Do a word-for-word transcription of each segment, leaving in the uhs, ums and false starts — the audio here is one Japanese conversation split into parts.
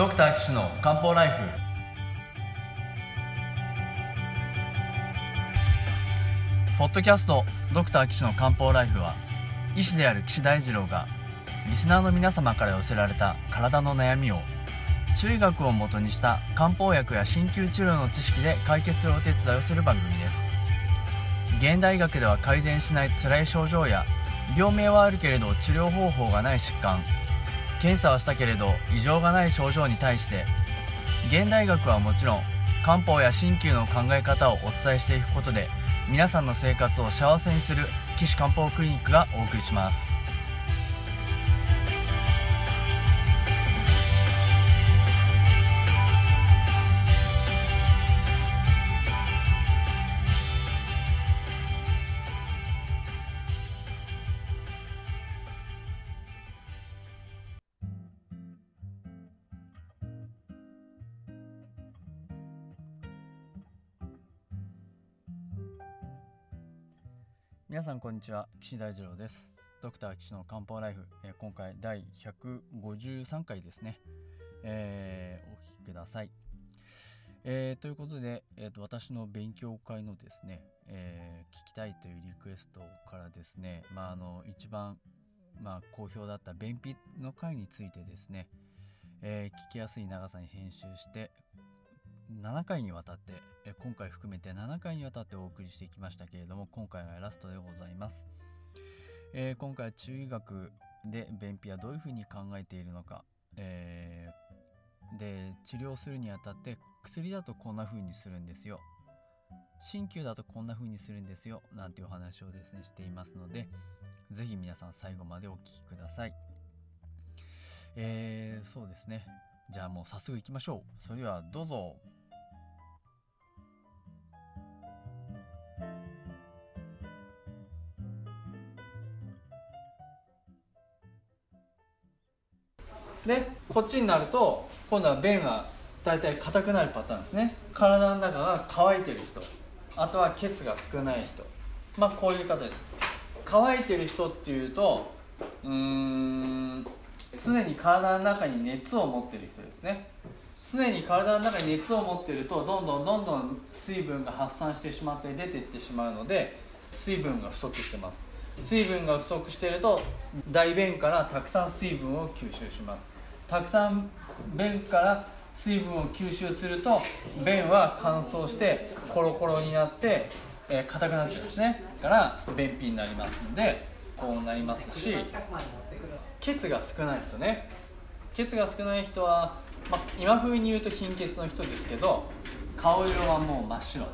ドクター岸の漢方ライフ。ポッドキャストドクター岸の漢方ライフは、医師である岸大二郎がリスナーの皆様から寄せられた体の悩みを中医学をもとにした漢方薬や鍼灸治療の知識で解決するお手伝いをする番組です。現代医学では改善しない辛い症状や病名はあるけれど治療方法がない疾患、検査はしたけれど異常がない症状に対して、現代医学はもちろん漢方や鍼灸の考え方をお伝えしていくことで皆さんの生活を幸せにする岸漢方クリニックがお送りします。皆さんこんにちは、岸大二郎です。ドクター岸の漢方ライフ、えー、今回第ひゃくごじゅうさんかいですね、えー、お聞きください、えー、ということで、えー、と私の勉強会のですね、えー、聞きたいというリクエストからですね、まあ、あの一番、まあ、好評だった便秘の回についてですね、えー、聞きやすい長さに編集してななかいにわたって、今回含めてななかいにわたってお送りしてきましたけれども、今回がラストでございます。えー、今回は中医学で便秘はどういうふうに考えているのか、えー、で治療するにあたって薬だとこんなふうにするんですよ、鍼灸だとこんなふうにするんですよなんていうお話をですねしていますので、ぜひ皆さん最後までお聞きください。えー、そうですね。じゃあもう早速いきましょう。それではどうぞ。でこっちになると今度は便がだいたい硬くなるパターンですね。体の中が乾いてる人、あとは血が少ない人、まあこういう方です。乾いてる人っていうと、うーん常に体の中に熱を持ってる人ですね。常に体の中に熱を持ってるとどんどんどんどん水分が発散してしまって出ていってしまうので、水分が不足してます。水分が不足していると大便からたくさん水分を吸収します。たくさん便から水分を吸収すると便は乾燥してコロコロになって、えー、硬くなっちゃうんですね。だから便秘になりますのでこうなりますし、血が少ない人ね、血が少ない人は、まあ、今風に言うと貧血の人ですけど、顔色はもう真っ白、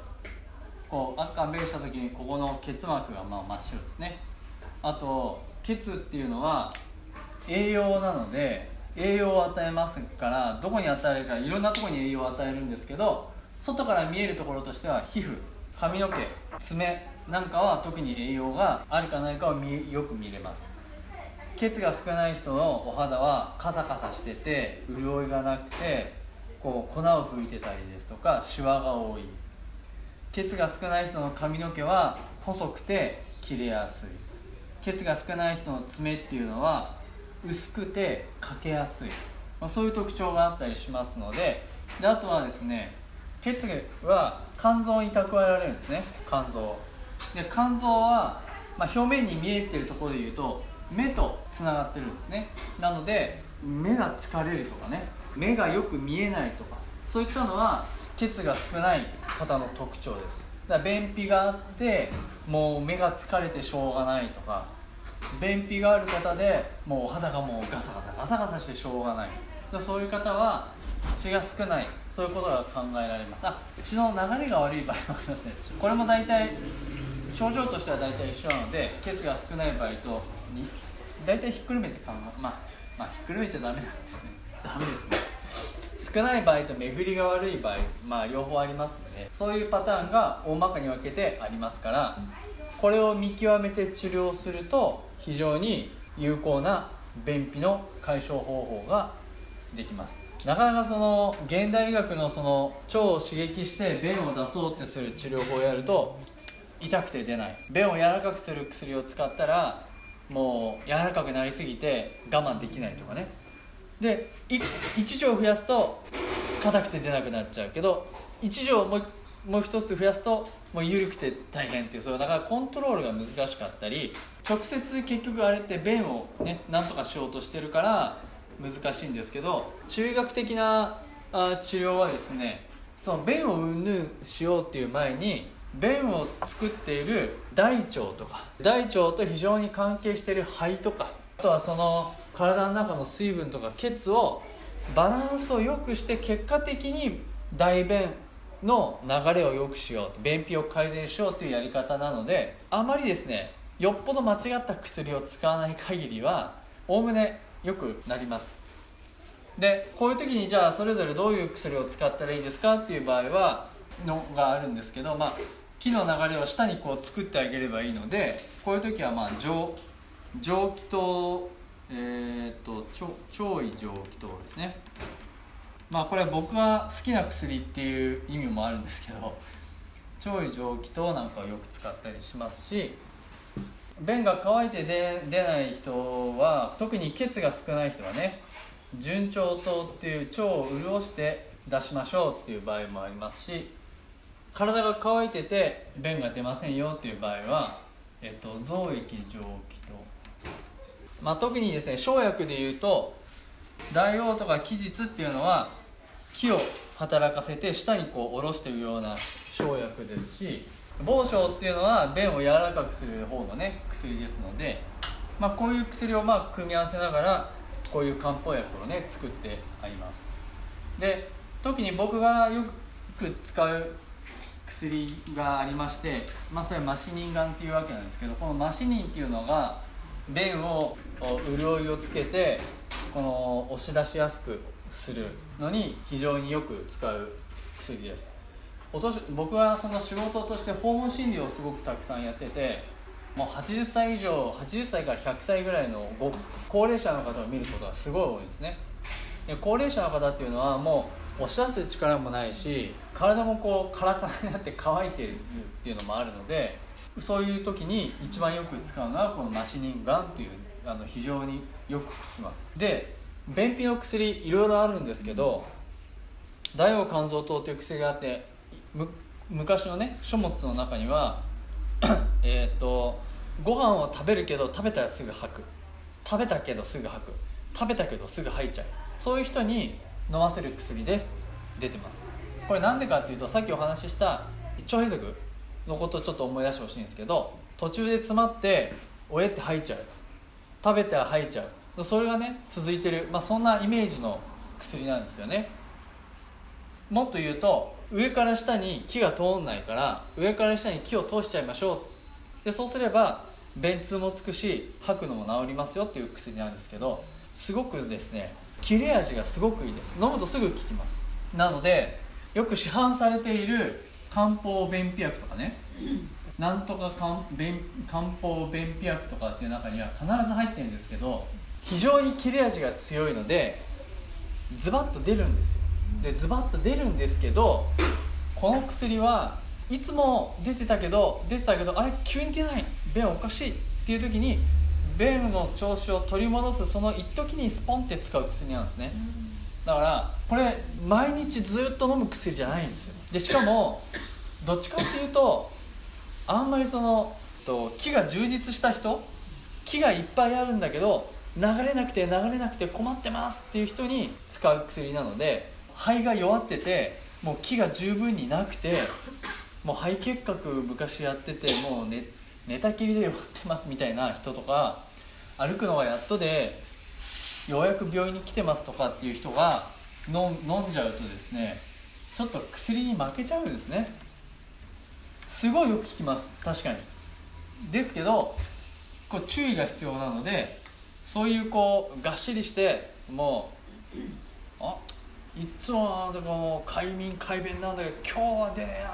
こう赤便した時にここの血膜がまあ真っ白ですね。あと血っていうのは栄養なので、栄養を与えますから、どこに与えるかいろんなところに栄養を与えるんですけど、外から見えるところとしては皮膚、髪の毛、爪なんかは特に栄養があるかないかをよく見れます。血が少ない人のお肌はカサカサしてて潤いがなくて、こう粉を吹いてたりですとかシワが多い。血が少ない人の髪の毛は細くて切れやすい。血が少ない人の爪っていうのは薄くて欠けやすい、まあ、そういう特徴があったりしますので、であとはですね、血は肝臓に蓄えられるんですね。肝臓で肝臓は、まあ、表面に見えているところでいうと目とつながってるんですね。なので目が疲れるとかね、目がよく見えないとか、そういったのは血が少ない方の特徴です。だから便秘があってもう目が疲れてしょうがないとか、便秘がある方でもうお肌がもうガサガサガサガサしてしょうがない、そういう方は血が少ない、そういうことが考えられます。あ、血の流れが悪い場合もありますね。これも大体症状としては大体一緒なので、血が少ない場合と大体ひっくるめて考え、まあ、まあひっくるめちゃダメなんですね。ダメですね。少ない場合と巡りが悪い場合、まあ両方ありますので、そういうパターンが大まかに分けてありますから、これを見極めて治療すると非常に有効な便秘の解消方法ができます。なかなかその現代医学のその腸を刺激して便を出そうってする治療法をやると痛くて出ない、便を柔らかくする薬を使ったらもう柔らかくなりすぎて我慢できないとかね、でいち錠増やすと硬くて出なくなっちゃうけど、いち錠もうもう一つ増やすともう緩くて大変っていう、それだからコントロールが難しかったり、直接結局あれって便をねなんとかしようとしてるから難しいんですけど、中医学的なあ治療はですね、その便をうんぬんしようっていう前に、便を作っている大腸とか、大腸と非常に関係している肺とか、あとはその体の中の水分とか血をバランスを良くして、結果的に大便の流れを良くしよう、便秘を改善しようというやり方なので、あまりですねよっぽど間違った薬を使わない限りはおおむね良くなります。でこういう時にじゃあそれぞれどういう薬を使ったらいいですかっていう場合はのがあるんですけど、まあ気の流れを下にこう作ってあげればいいので、こういう時はまあ上上気筒、えー、っと超胃上気筒ですね。まあこれは僕が好きな薬っていう意味もあるんですけど、超胃上気筒なんかをよく使ったりしますし、便が乾いて出出ない人は、特に血が少ない人はね、潤腸湯っていう腸を潤して出しましょうっていう場合もありますし、体が乾いてて便が出ませんよっていう場合は、えっと、増液上気筒、まあ、特にですね生薬でいうと大黄とか気実っていうのは気を働かせて下にこう下ろしているような生薬ですし、房焦っていうのは便を柔らかくする方のね薬ですので、まあ、こういう薬をまあ組み合わせながらこういう漢方薬をね作ってあります。で特に僕がよく使う薬がありまして、まあ、それはマシニン丸っていうわけなんですけど、このマシニンっていうのが便を潤いをつけてこの押し出しやすくするのに非常によく使う薬です。おとし僕はその仕事として訪問診療をすごくたくさんやってて、もうはちじゅっさい以上、はちじゅっさいからひゃくさいぐらいのご高齢者の方を見ることがすごい多いんですね。で高齢者の方っていうのはもう押し出す力もないし、体もこうカラカラになって乾いているっていうのもあるので、そういう時に一番よく使うのはこのマシニン丸っていう、あの非常によく効きます。で便秘の薬いろいろあるんですけど、大黄甘草湯っていう薬があって、む昔のね書物の中にはえっとご飯を食べるけど食べたらすぐ吐く、食べたけどすぐ吐く、食べたけどすぐ吐いちゃう、そういう人に飲ませる薬です出てます。これなんでかっていうと、さっきお話しした腸閉塞のことをちょっと思い出してほしいんですけど、途中で詰まっておえって吐いちゃう、食べたら吐いちゃう、それがね続いてる、まあ、そんなイメージの薬なんですよね。もっと言うと上から下に気が通んないから、上から下に気を通しちゃいましょう。でそうすれば便通もつくし吐くのも治りますよっていう薬なんですけど、すごくですね切れ味がすごくいいです。飲むとすぐ効きます。なのでよく市販されている漢方便秘薬とかね、なんとか漢方便秘薬とかっていう中には必ず入ってるんですけど、非常に切れ味が強いのでズバッと出るんですよ。でズバッと出るんですけど、この薬はいつも出てたけど出てたけどあれ急に出ない、便おかしいっていう時に便の調子を取り戻す、その一時にスポンって使う薬なんですね。だからこれ毎日ずっと飲む薬じゃないんですよ。でしかもどっちかっていうと、あんまりその気が充実した人、気がいっぱいあるんだけど流れなくて流れなくて困ってますっていう人に使う薬なので、肺が弱っててもう気が十分になくて、もう肺結核昔やっててもう、ね、寝たきりで弱ってますみたいな人とか、歩くのがやっとでようやく病院に来てますとかっていう人が飲んじゃうとですね、ちょっと薬に負けちゃうんですね。すごいよく効きます、確かに。ですけどこう注意が必要なので、そういうこうがっしりしてもうあいつもだからもう快眠快便なんだけど今日は出ねえなっ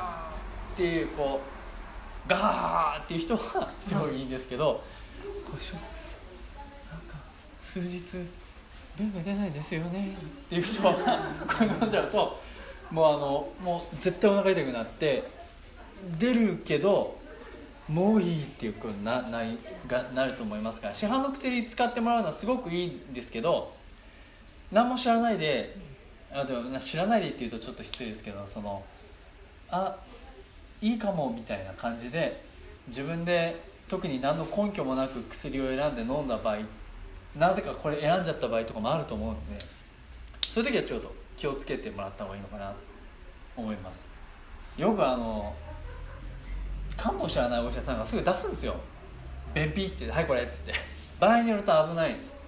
ていうこうガーっていう人はすごいいいんですけど、こうしょなんか数日便が出ないですよねっていう人はこう飲んじゃうともうあのもう絶対お腹痛くなって出るけどもういいっていうことに な, な, なると思いますから、市販の薬使ってもらうのはすごくいいんですけど、何も知らないで、あでも知らないでっていうとちょっと失礼ですけど、そのあいいかもみたいな感じで自分で特に何の根拠もなく薬を選んで飲んだ場合、なぜかこれ選んじゃった場合とかもあると思うので、そういう時はちょっと気をつけてもらった方がいいのかなと思います。よくあの漢方知らないお医者さんがすぐ出すんですよ、便秘ってはいこれっつって場合によると危ないです。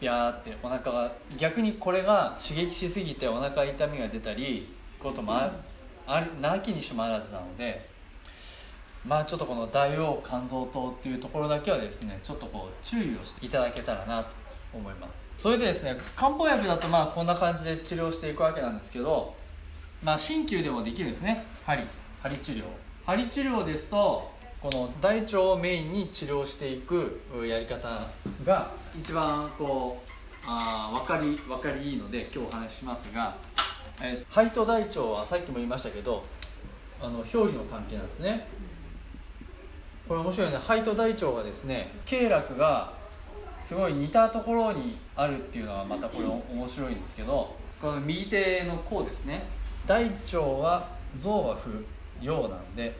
ビャーってお腹が、逆にこれが刺激しすぎてお腹痛みが出たりこともある、うん、なきにしもあらずなので、まあちょっとこの大黄肝臓湯っていうところだけはですね、ちょっとこう注意をしていただけたらなと思います。それでですね、漢方薬だとまあこんな感じで治療していくわけなんですけど、まあ鍼灸でもできるんですね。針針治療針治療ですと、この大腸をメインに治療していくやり方が一番こうあ分かり分かりいいので今日お話ししますが、え肺と大腸はさっきも言いましたけど、あの表裏の関係なんですね。これ面白いね、肺と大腸がですね、経絡がすごい似たところにあるっていうのはまたこれ面白いんですけど、この右手の甲ですね、大腸は臓は腑陽なので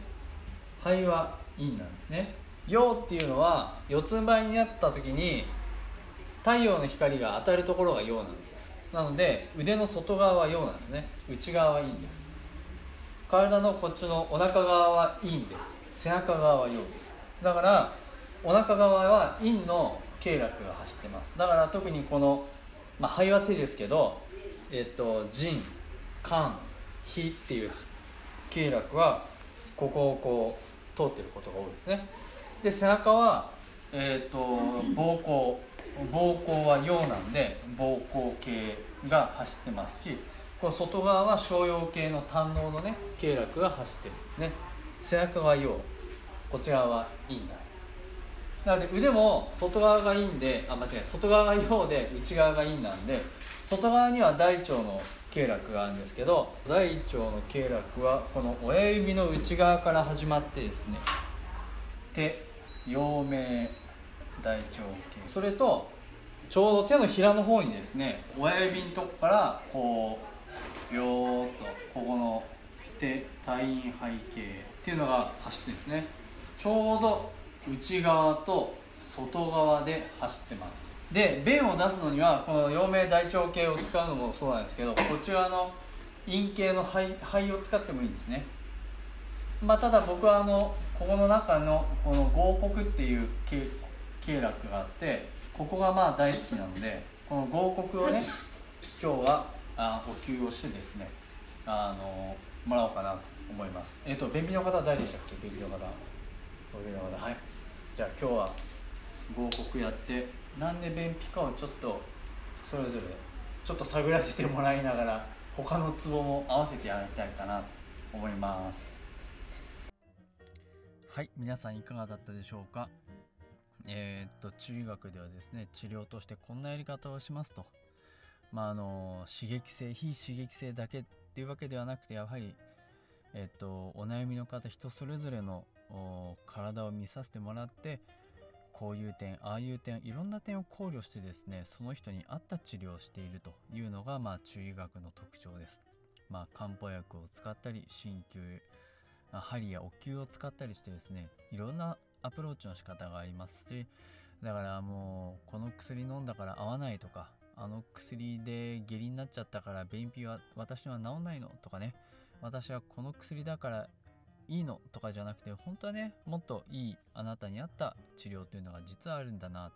肺は陰なんですね。陽っていうのは四つん這いになった時に太陽の光が当たるところが陽なんですよ。なので腕の外側は陽なんですね、内側は陰です。体のこっちのお腹側は陰です、背中側は陽です。だからお腹側は陰の経絡が走ってます。だから特にこの、まあ、肺は手ですけど、えっと腎、肝、脾っていう経絡はここをこう通ってることが多いですね。で背中は、えー、と膀胱膀胱は陽なんで膀胱系が走ってますし、この外側は小陽系の胆のうのね経絡が走ってるんですね。背中は陽、こっち側は陰なんです。なので腕も外側が陰であ間違え外側が陽で内側が陰なんで、外側には大腸の経絡があるんですけど、大腸の経絡はこの親指の内側から始まってですね、手、陽明、大腸経、それとちょうど手のひらの方にですね、親指のとこからこうビョーっとここの手、太陰背経っていうのが走ってですね、ちょうど内側と外側で走ってます。で便を出すのにはこの陽明大腸系を使うのもそうなんですけど、こちらの陰系の 肺, 肺を使ってもいいんですね。まあ、ただ僕はあのここの中のこの合谷っていう経絡があって、ここがまあ大好きなので、この合谷をね今日はあお灸をしてですね、あのもらおうかなと思います。えっと便秘の方は誰でしたっけ？便秘の方便秘の方はい、じゃあ今日は合谷やって、なんで便秘かをちょっとそれぞれちょっと探らせてもらいながら、他のツボも合わせてやりたいかなと思います。はい、皆さんいかがだったでしょうか。えー、っと中医学ではですね、治療としてこんなやり方をしますと、まああの刺激性非刺激性だけっていうわけではなくて、やはりえー、っとお悩みの方人それぞれの体を見させてもらって、こういう点ああいう点いろんな点を考慮してですね、その人に合った治療をしているというのが、まあ、中医学の特徴です。まあ、漢方薬を使ったり鍼灸、針やお灸を使ったりしてですね、いろんなアプローチの仕方がありますし、だからもうこの薬飲んだから合わないとか、あの薬で下痢になっちゃったから便秘は私は治んないのとかね、私はこの薬だからいいのとかじゃなくて、本当はねもっといいあなたに合った治療というのが実はあるんだな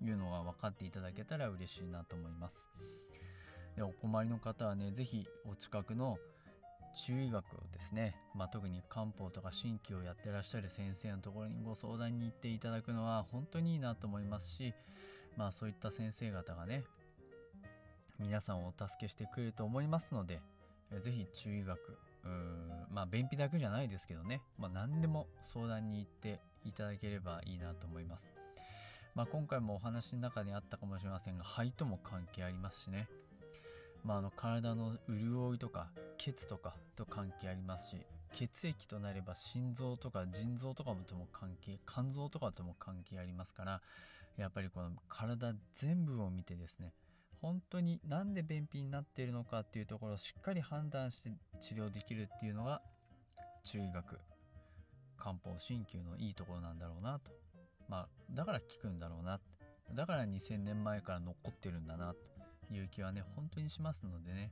というのが分かっていただけたら嬉しいなと思います。でお困りの方はね、ぜひお近くの中医学をですね、まあ、特に漢方とか鍼灸をやってらっしゃる先生のところにご相談に行っていただくのは本当にいいなと思いますし、まあそういった先生方がね皆さんをお助けしてくれると思いますので、ぜひ中医学、うーんまあ便秘だけじゃないですけどね、まあ、何でも相談に行っていただければいいなと思います。まあ、今回もお話の中にあったかもしれませんが、肺とも関係ありますしね、まあ、あの体の潤いとか血とかと関係ありますし、血液となれば心臓とか腎臓とかもとも関係肝臓とかとも関係ありますから、やっぱりこの体全部を見てですね、本当になんで便秘になっているのかっていうところをしっかり判断して治療できるっていうのが中医学、漢方鍼灸のいいところなんだろうなと、まあだから効くんだろうな、だからにせんねんまえから残ってるんだなという気はね本当にしますのでね、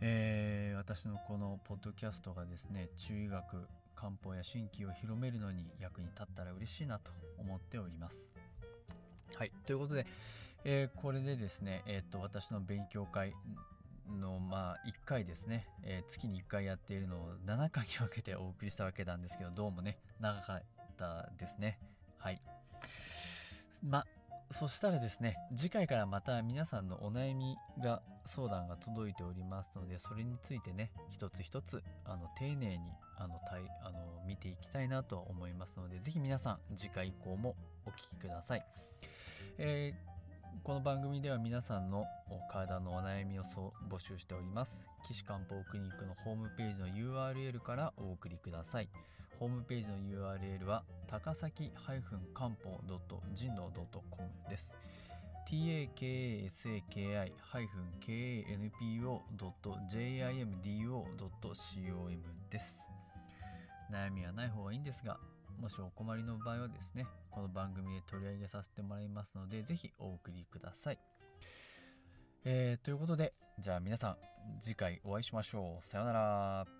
えー、私のこのポッドキャストがですね、中医学、漢方や鍼灸を広めるのに役に立ったら嬉しいなと思っております。はい、ということで、えー、これでですね、えー、っと私の勉強会のまあいっかいですね、えー、月にいっかいやっているのをななかいに分けてお送りしたわけなんですけど、どうもね長かったですね。はい、まそしたらですね、次回からまた皆さんのお悩みが相談が届いておりますので、それについてね一つ一つあの丁寧にあのたいあの見ていきたいなと思いますので、ぜひ皆さん次回以降もお聞きください。えー、この番組では皆さんの体のお悩みを募集しております。岸漢方クリニックのホームページの ユーアールエル からお送りください。ホームページの ユーアールエル は高崎漢方.ジンノー ドット コム です。 タカサキ ハイフン ケーエスエーケーアイ ハイフン ケーエヌピーオー ドット ジムドットコム です。悩みはない方がいいんですが、もしお困りの場合はですね、この番組で取り上げさせてもらいますので、ぜひお送りください。えー、ということで、じゃあ皆さん次回お会いしましょう。さようなら。